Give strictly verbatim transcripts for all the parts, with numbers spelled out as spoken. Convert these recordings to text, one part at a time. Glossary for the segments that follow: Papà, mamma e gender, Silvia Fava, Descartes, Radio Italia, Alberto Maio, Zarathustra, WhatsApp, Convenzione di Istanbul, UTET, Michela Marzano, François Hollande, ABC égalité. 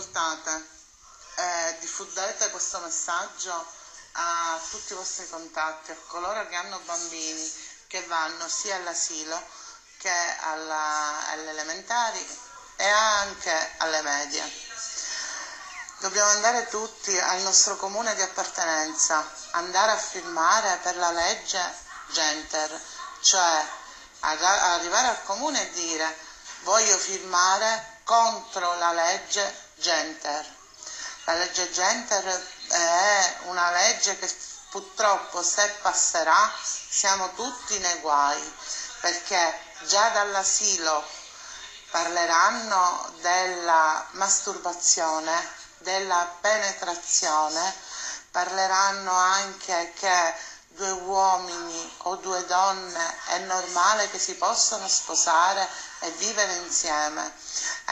ascoltate e diffondete questo messaggio a tutti i vostri contatti, a coloro che hanno bambini che vanno sia all'asilo che alla, alle elementari e anche alle medie. Dobbiamo andare tutti al nostro comune di appartenenza, andare a firmare per la legge gender, cioè ad arrivare al comune e dire voglio firmare contro la legge gender. La legge gender è una legge che purtroppo, se passerà, siamo tutti nei guai, perché già dall'asilo parleranno della masturbazione, della penetrazione, parleranno anche che due uomini o due donne è normale che si possano sposare e vivere insieme.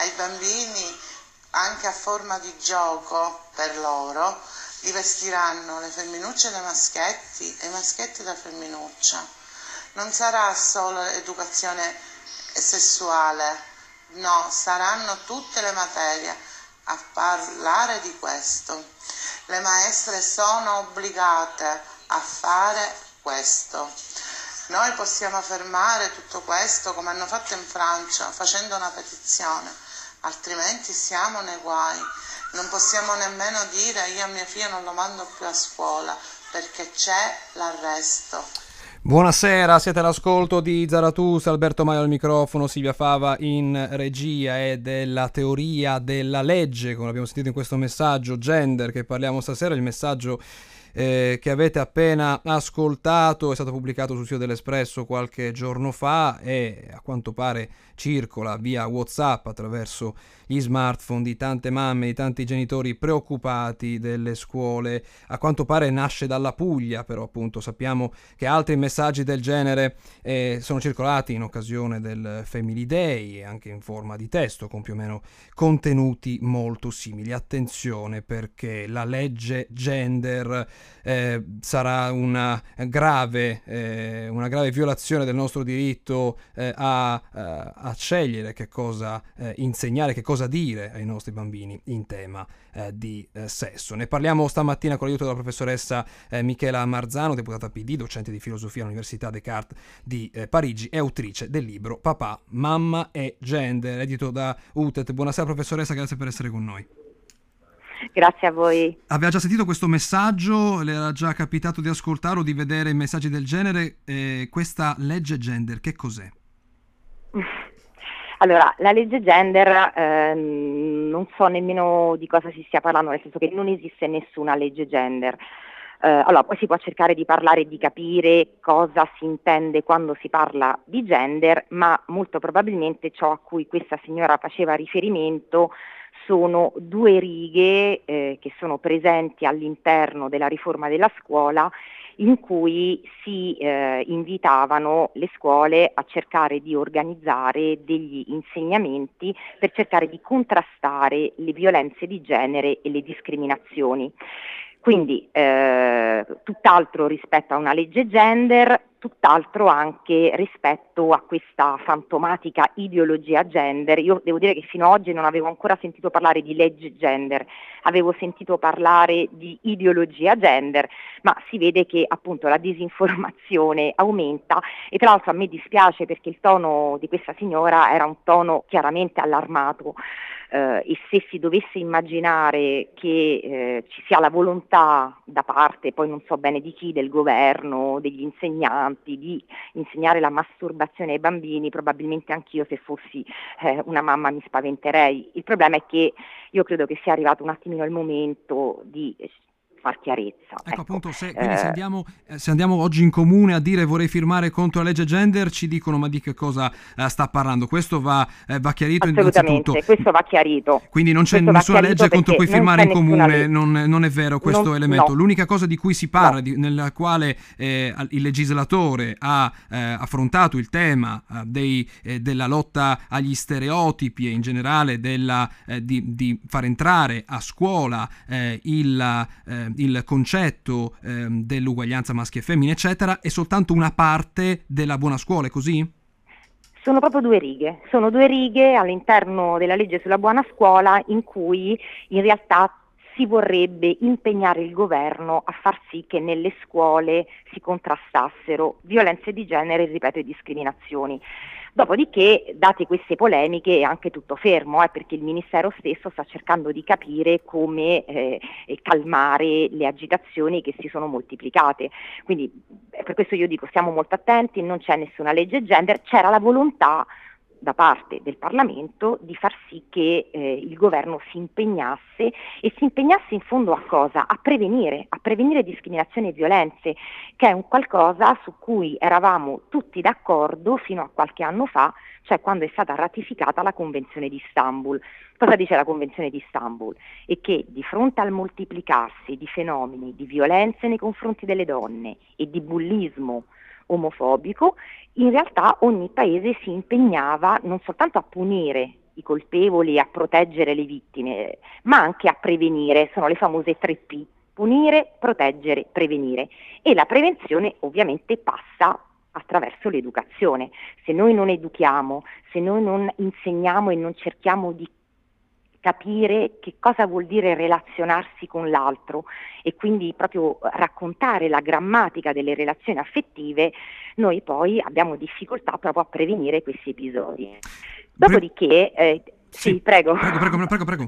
Ai bambini, anche a forma di gioco per loro, li vestiranno le femminucce dai maschietti e i maschietti da femminuccia. Non sarà solo educazione sessuale, no, saranno tutte le materie a parlare di questo. Le maestre sono obbligate a fare questo. Noi possiamo fermare tutto questo, come hanno fatto in Francia, facendo una petizione, altrimenti siamo nei guai. Non possiamo nemmeno dire io a mia figlia non lo mando più a scuola, perché c'è l'arresto. Buonasera, siete all'ascolto di Zarathustra, Alberto Maio al microfono, Silvia Fava in regia, e della teoria della legge, come abbiamo sentito in questo messaggio gender che parliamo stasera. Il messaggio eh, che avete appena ascoltato è stato pubblicato sul sito dell'Espresso qualche giorno fa e a quanto pare circola via WhatsApp attraverso gli smartphone di tante mamme, di tanti genitori preoccupati delle scuole. A quanto pare nasce dalla Puglia, però appunto sappiamo che altri messaggi del genere eh, sono circolati in occasione del Family Day e anche in forma di testo con più o meno contenuti molto simili. Attenzione, perché la legge gender eh, sarà una grave, eh, una grave violazione del nostro diritto eh, a, a scegliere che cosa eh, insegnare, che cosa dire ai nostri bambini in tema eh, di eh, sesso. Ne parliamo stamattina con l'aiuto della professoressa eh, Michela Marzano, deputata P D, docente di filosofia all'Università Descartes di eh, Parigi e autrice del libro Papà, mamma e gender, edito da U T E T. Buonasera professoressa, grazie per essere con noi. Grazie a voi. Aveva già sentito questo messaggio? Le era già capitato di ascoltare o di vedere messaggi del genere? Eh, questa legge gender che cos'è? Allora, la legge gender, ehm, non so nemmeno di cosa si stia parlando, nel senso che non esiste nessuna legge gender. Eh, allora, poi si può cercare di parlare e di capire cosa si intende quando si parla di gender, ma molto probabilmente ciò a cui questa signora faceva riferimento sono due righe eh, che sono presenti all'interno della riforma della scuola, in cui si eh, invitavano le scuole a cercare di organizzare degli insegnamenti per cercare di contrastare le violenze di genere e le discriminazioni. Quindi eh, tutt'altro rispetto a una legge gender, tutt'altro anche rispetto a questa fantomatica ideologia gender. Io devo dire che fino ad oggi non avevo ancora sentito parlare di legge gender, avevo sentito parlare di ideologia gender, ma si vede che appunto la disinformazione aumenta, e tra l'altro a me dispiace perché il tono di questa signora era un tono chiaramente allarmato. Uh, e se si dovesse immaginare che uh, ci sia la volontà da parte, poi non so bene di chi, del governo, degli insegnanti, di insegnare la masturbazione ai bambini, probabilmente anch'io, se fossi uh, una mamma, mi spaventerei. Il problema è che io credo che sia arrivato un attimino il momento di far chiarezza. Ecco, ecco. appunto, se, quindi eh, se, andiamo, se andiamo oggi in comune a dire vorrei firmare contro la legge gender, ci dicono ma di che cosa eh, sta parlando? Questo va, eh, va chiarito innanzitutto. Questo va chiarito. Quindi non c'è questo nessuna legge contro cui firmare in comune, non, non è vero questo non, elemento. No. L'unica cosa di cui si parla, no. di, nella quale eh, il legislatore ha eh, affrontato il tema eh, dei, eh, della lotta agli stereotipi e in generale della, eh, di, di far entrare a scuola eh, il eh, il concetto eh, dell'uguaglianza maschio e femmine eccetera, è soltanto una parte della buona scuola, è così? Sono proprio due righe, sono due righe all'interno della legge sulla buona scuola in cui in realtà si vorrebbe impegnare il governo a far sì che nelle scuole si contrastassero violenze di genere, ripeto, e discriminazioni. Dopodiché, date queste polemiche, è anche tutto fermo, eh, perché il Ministero stesso sta cercando di capire come eh, calmare le agitazioni che si sono moltiplicate. Quindi per questo io dico, stiamo molto attenti, non c'è nessuna legge gender, c'era la volontà da parte del Parlamento di far sì che eh, il governo si impegnasse e si impegnasse in fondo a cosa? A prevenire, a prevenire discriminazioni e violenze, che è un qualcosa su cui eravamo tutti d'accordo fino a qualche anno fa, cioè quando è stata ratificata la Convenzione di Istanbul. Cosa dice la Convenzione di Istanbul? È che di fronte al moltiplicarsi di fenomeni di violenze nei confronti delle donne e di bullismo omofobico, in realtà ogni paese si impegnava non soltanto a punire i colpevoli, a proteggere le vittime, ma anche a prevenire. Sono le famose tre P: punire, proteggere, prevenire. E la prevenzione ovviamente passa attraverso l'educazione. Se noi non educhiamo, se noi non insegniamo e non cerchiamo di capire che cosa vuol dire relazionarsi con l'altro e quindi proprio raccontare la grammatica delle relazioni affettive, noi poi abbiamo difficoltà proprio a prevenire questi episodi. Dopodiché, eh, sì, sì, prego. Prego, prego, prego, prego.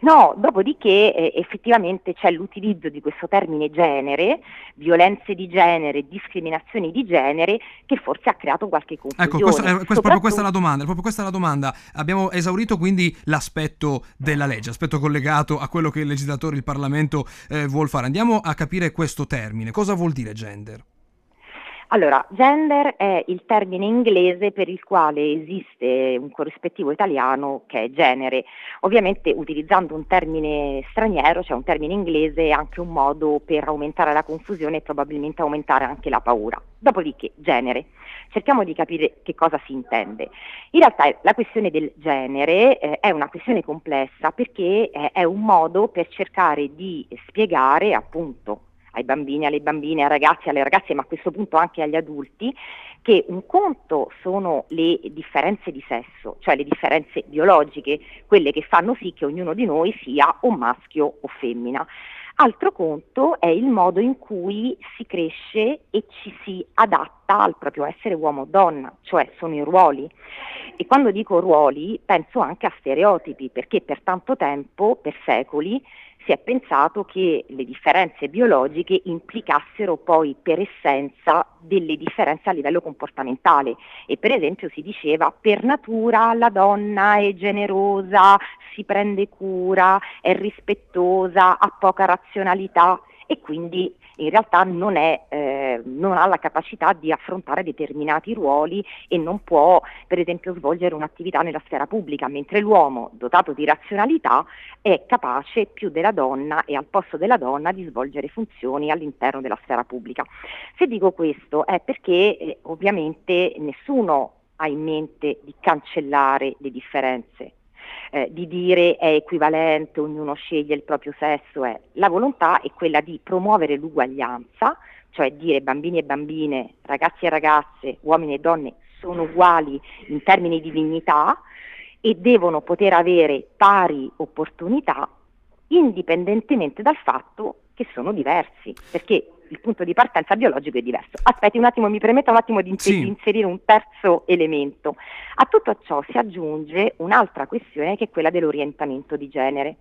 No, dopodiché eh, effettivamente c'è l'utilizzo di questo termine genere, violenze di genere, discriminazioni di genere, che forse ha creato qualche confusione. Ecco, questa, eh, questa, Soprattutto... proprio questa è la domanda, proprio questa è la domanda. Abbiamo esaurito quindi l'aspetto della legge, aspetto collegato a quello che il legislatore, il Parlamento eh, vuol fare. Andiamo a capire questo termine. Cosa vuol dire gender? Allora, gender è il termine inglese per il quale esiste un corrispettivo italiano che è genere. Ovviamente utilizzando un termine straniero, cioè un termine inglese, è anche un modo per aumentare la confusione e probabilmente aumentare anche la paura. Dopodiché, genere. Cerchiamo di capire che cosa si intende. In realtà la questione del genere eh, è una questione complessa perché eh, è un modo per cercare di spiegare appunto ai bambini, alle bambine, ai ragazzi, alle ragazze, ma a questo punto anche agli adulti, che un conto sono le differenze di sesso, cioè le differenze biologiche, quelle che fanno sì che ognuno di noi sia o maschio o femmina. Altro conto è il modo in cui si cresce e ci si adatta al proprio essere uomo o donna, cioè sono i ruoli. E quando dico ruoli penso anche a stereotipi, perché per tanto tempo, per secoli, si è pensato che le differenze biologiche implicassero poi per essenza delle differenze a livello comportamentale e per esempio si diceva per natura la donna è generosa, si prende cura, è rispettosa, ha poca razionalità e quindi in realtà non, è, eh, non ha la capacità di affrontare determinati ruoli e non può per esempio svolgere un'attività nella sfera pubblica, mentre l'uomo dotato di razionalità è capace più della donna e al posto della donna di svolgere funzioni all'interno della sfera pubblica. Se dico questo è perché eh, ovviamente nessuno ha in mente di cancellare le differenze, Eh, di dire è equivalente, ognuno sceglie il proprio sesso. Eh. La volontà è quella di promuovere l'uguaglianza, cioè dire bambini e bambine, ragazzi e ragazze, uomini e donne sono uguali in termini di dignità e devono poter avere pari opportunità indipendentemente dal fatto che sono diversi, perché il punto di partenza biologico è diverso. Aspetti un attimo, mi permetta un attimo di inserire sì. un terzo elemento. A tutto ciò si aggiunge un'altra questione che è quella dell'orientamento di genere,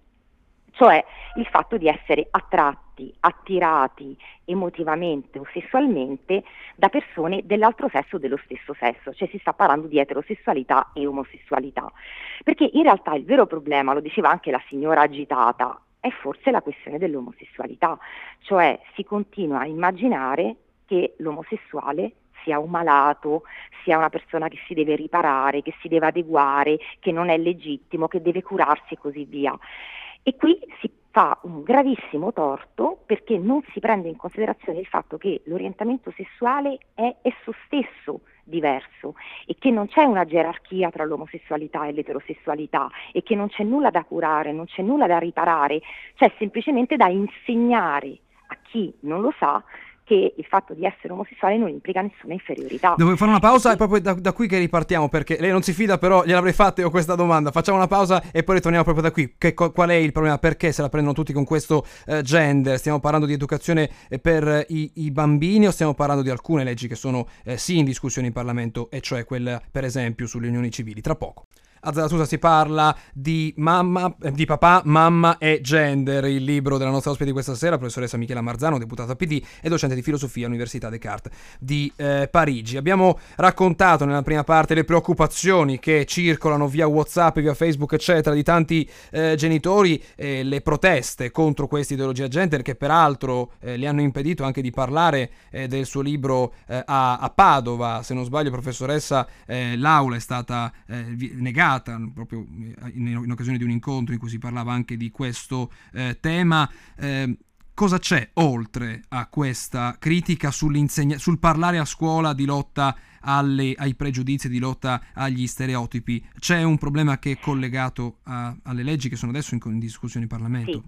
cioè il fatto di essere attratti, attirati emotivamente o sessualmente da persone dell'altro sesso o dello stesso sesso, cioè si sta parlando di eterosessualità e omosessualità, perché in realtà il vero problema, lo diceva anche la signora agitata, è forse la questione dell'omosessualità, cioè si continua a immaginare che l'omosessuale sia un malato, sia una persona che si deve riparare, che si deve adeguare, che non è legittimo, che deve curarsi e così via. E qui si fa un gravissimo torto perché non si prende in considerazione il fatto che l'orientamento sessuale è esso stesso diverso e che non c'è una gerarchia tra l'omosessualità e l'eterosessualità e che non c'è nulla da curare, non c'è nulla da riparare, c'è semplicemente da insegnare a chi non lo sa che il fatto di essere omosessuale non implica nessuna inferiorità. Dobbiamo fare una pausa, sì. È proprio da, da qui che ripartiamo, perché lei non si fida, però gliel'avrei fatta io questa domanda. Facciamo una pausa e poi ritorniamo proprio da qui. Che, qual è il problema? Perché se la prendono tutti con questo eh, gender? Stiamo parlando di educazione per eh, i, i bambini o stiamo parlando di alcune leggi che sono eh, sì in discussione in Parlamento, e cioè quella per esempio sulle unioni civili? Tra poco. A Zarathustra si parla di mamma, di papà, mamma e gender, il libro della nostra ospite di questa sera, professoressa Michela Marzano, deputata P D e docente di filosofia all'Università Descartes di eh, Parigi. Abbiamo raccontato nella prima parte le preoccupazioni che circolano via WhatsApp, via Facebook, eccetera, di tanti eh, genitori, eh, le proteste contro questa ideologia gender che peraltro eh, le hanno impedito anche di parlare eh, del suo libro eh, a, a Padova. Se non sbaglio, professoressa, eh, l'aula è stata eh, negata proprio in occasione di un incontro in cui si parlava anche di questo eh, tema. Eh, cosa c'è oltre a questa critica sull'insegna- sul parlare a scuola di lotta alle, ai pregiudizi, di lotta agli stereotipi? C'è un problema che è collegato a, alle leggi che sono adesso in, in discussione in Parlamento? Sì,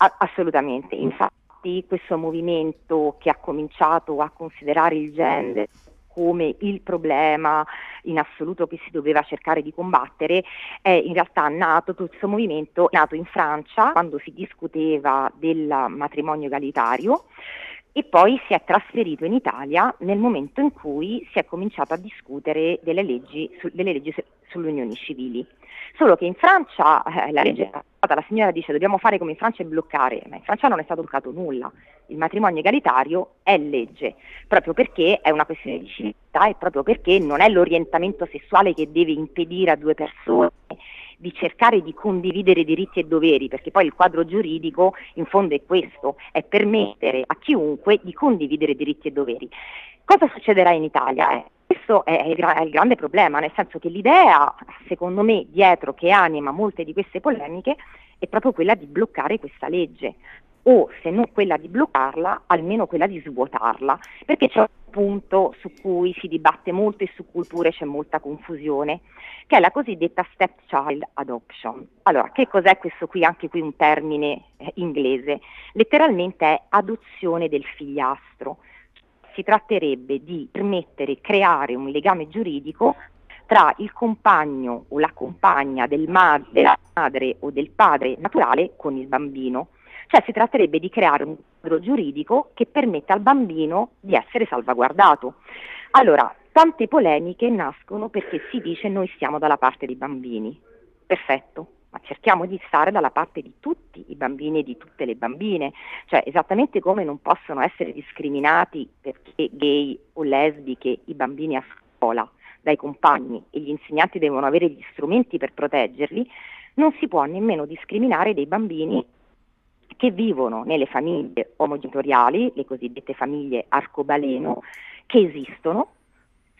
a- assolutamente. Infatti questo movimento che ha cominciato a considerare il gender come il problema in assoluto che si doveva cercare di combattere, è in realtà nato tutto questo movimento nato in Francia quando si discuteva del matrimonio egalitario, e poi si è trasferito in Italia nel momento in cui si è cominciato a discutere delle leggi, su, delle leggi su, sulle unioni civili. Solo che in Francia eh, la legge è stata, la signora dice dobbiamo fare come in Francia e bloccare, ma in Francia non è stato bloccato nulla. Il matrimonio egalitario è legge, propio perché è una questione di civiltà e proprio perché non è l'orientamento sessuale che deve impedire a due persone di cercare di condividere diritti e doveri, perché poi il quadro giuridico in fondo è questo, è permettere a chiunque di condividere diritti e doveri. Cosa succederà in Italia? Eh? Questo è il, è il grande problema, nel senso che l'idea, secondo me, dietro che anima molte di queste polemiche è proprio quella di bloccare questa legge, o se non quella di bloccarla, almeno quella di svuotarla, perché c'è un punto su cui si dibatte molto e su cui pure c'è molta confusione, che è la cosiddetta stepchild adoption. Allora, che cos'è questo qui? Anche qui un termine eh, inglese, letteralmente è adozione del figliastro. Si tratterebbe di permettere, creare un legame giuridico tra il compagno o la compagna del ma- della madre o del padre naturale con il bambino. Cioè si tratterebbe di creare un quadro giuridico che permetta al bambino di essere salvaguardato. Allora, tante polemiche nascono perché si dice noi stiamo dalla parte dei bambini. Perfetto, ma cerchiamo di stare dalla parte di tutti i bambini e di tutte le bambine. Cioè esattamente come non possono essere discriminati perché gay o lesbiche i bambini a scuola dai compagni e gli insegnanti devono avere gli strumenti per proteggerli, non si può nemmeno discriminare dei bambini che vivono nelle famiglie omogenitoriali, le cosiddette famiglie arcobaleno, che esistono,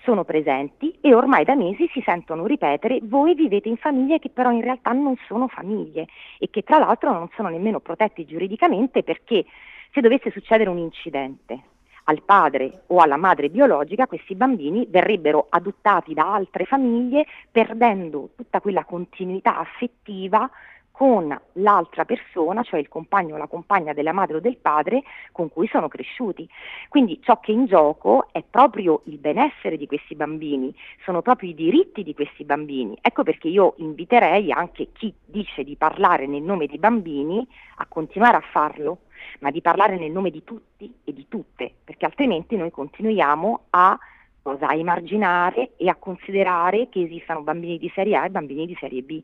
sono presenti e ormai da mesi si sentono ripetere voi vivete in famiglie che però in realtà non sono famiglie e che tra l'altro non sono nemmeno protetti giuridicamente, perché se dovesse succedere un incidente al padre o alla madre biologica, questi bambini verrebbero adottati da altre famiglie perdendo tutta quella continuità affettiva con l'altra persona, cioè il compagno o la compagna della madre o del padre con cui sono cresciuti. Quindi ciò che è in gioco è proprio il benessere di questi bambini, sono proprio i diritti di questi bambini. Ecco perché io inviterei anche chi dice di parlare nel nome dei bambini a continuare a farlo, ma di parlare nel nome di tutti e di tutte, perché altrimenti noi continuiamo a cosa, emarginare e a considerare che esistano bambini di serie A e bambini di serie B.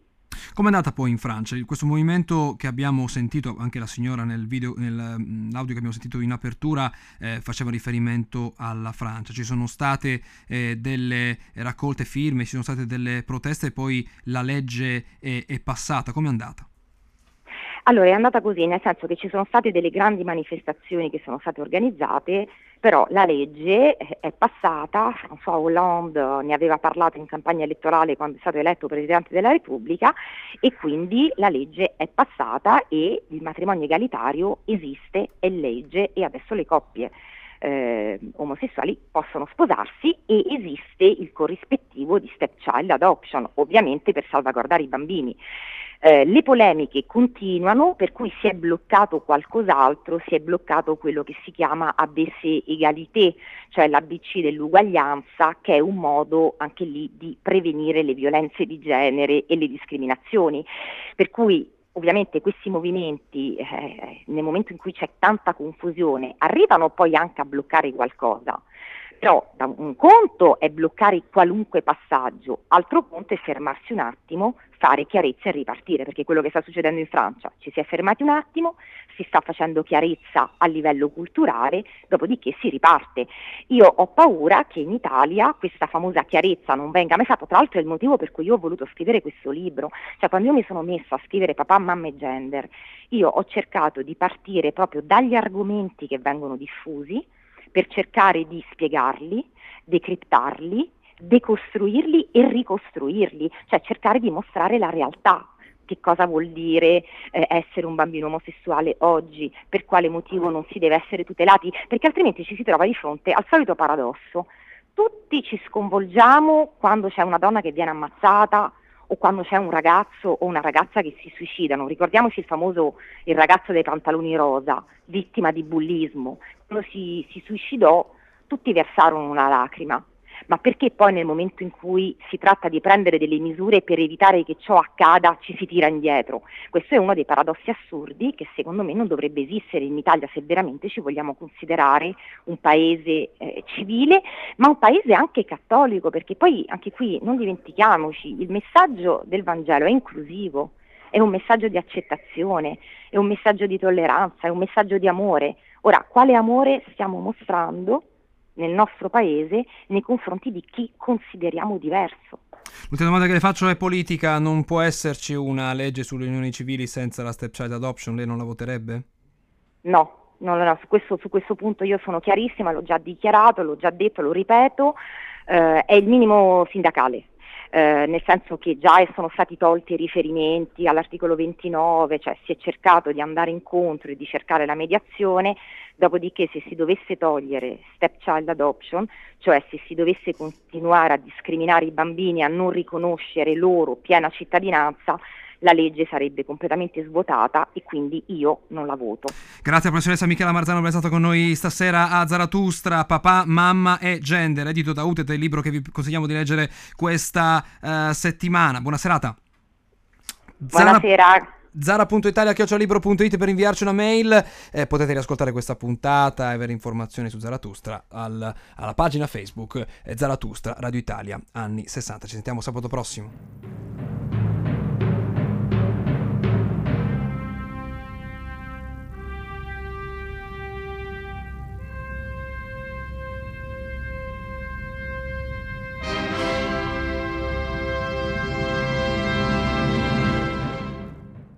Com'è andata poi in Francia? Questo movimento che abbiamo sentito, anche la signora nel video, nell'audio che abbiamo sentito in apertura, eh, faceva riferimento alla Francia. Ci sono state eh, delle raccolte firme, ci sono state delle proteste e poi la legge è, è passata. Com'è andata? Allora, è andata così, nel senso che ci sono state delle grandi manifestazioni che sono state organizzate, però la legge è passata. François Hollande ne aveva parlato in campagna elettorale quando è stato eletto Presidente della Repubblica, e quindi la legge è passata e il matrimonio egalitario esiste, è legge, e adesso le coppie eh, omosessuali possono sposarsi e esiste il corrispettivo di stepchild adoption, ovviamente per salvaguardare i bambini. Eh, le polemiche continuano, per cui si è bloccato qualcos'altro, si è bloccato quello che si chiama A B C égalité, cioè l'A B C dell'uguaglianza, che è un modo anche lì di prevenire le violenze di genere e le discriminazioni, per cui ovviamente questi movimenti, eh, nel momento in cui c'è tanta confusione, arrivano poi anche a bloccare qualcosa. Però da un conto è bloccare qualunque passaggio, altro conto è fermarsi un attimo, fare chiarezza e ripartire, perché quello che sta succedendo in Francia, ci si è fermati un attimo, si sta facendo chiarezza a livello culturale, dopodiché si riparte. Io ho paura che in Italia questa famosa chiarezza non venga mai fatta, tra l'altro è il motivo per cui io ho voluto scrivere questo libro, cioè quando io mi sono messa a scrivere Papà, mamma e gender, io ho cercato di partire proprio dagli argomenti che vengono diffusi, per cercare di spiegarli, decriptarli, decostruirli e ricostruirli, cioè cercare di mostrare la realtà, che cosa vuol dire eh, essere un bambino omosessuale oggi, per quale motivo non si deve essere tutelati, perché altrimenti ci si trova di fronte al solito paradosso. Tutti ci sconvolgiamo quando c'è una donna che viene ammazzata o quando c'è un ragazzo o una ragazza che si suicidano, ricordiamoci il famoso il ragazzo dei pantaloni rosa, vittima di bullismo, quando si, si suicidò tutti versarono una lacrima, ma perché poi nel momento in cui si tratta di prendere delle misure per evitare che ciò accada ci si tira indietro? Questo è uno dei paradossi assurdi che secondo me non dovrebbe esistere in Italia se veramente ci vogliamo considerare un paese eh, civile, ma un paese anche cattolico, perché poi anche qui non dimentichiamoci, il messaggio del Vangelo è inclusivo, è un messaggio di accettazione, è un messaggio di tolleranza, è un messaggio di amore. Ora, quale amore stiamo mostrando nel nostro paese nei confronti di chi consideriamo diverso? L'ultima domanda che le faccio è politica: non può esserci una legge sulle unioni civili senza la stepchild adoption? Lei non la voterebbe? No. No, no, no, su questo, su questo punto io sono chiarissima, l'ho già dichiarato, l'ho già detto, lo ripeto, eh, è il minimo sindacale. Eh, nel senso che già sono stati tolti i riferimenti all'articolo ventinove, cioè si è cercato di andare incontro e di cercare la mediazione, dopodiché se si dovesse togliere stepchild adoption, cioè se si dovesse continuare a discriminare i bambini, a non riconoscere loro piena cittadinanza, la legge sarebbe completamente svuotata e quindi io non la voto. Grazie professoressa Michela Marzano per essere stata con noi stasera a Zarathustra, Papà, mamma e gender, edito da U T E T, il libro che vi consigliamo di leggere questa uh, settimana. Buona serata. Buonasera. Zara... zara punto italia chiocciola libro punto it per inviarci una mail, eh, potete riascoltare questa puntata e avere informazioni su Zarathustra al, alla pagina Facebook eh, Zarathustra Radio Italia anni sessanta. Ci sentiamo sabato prossimo.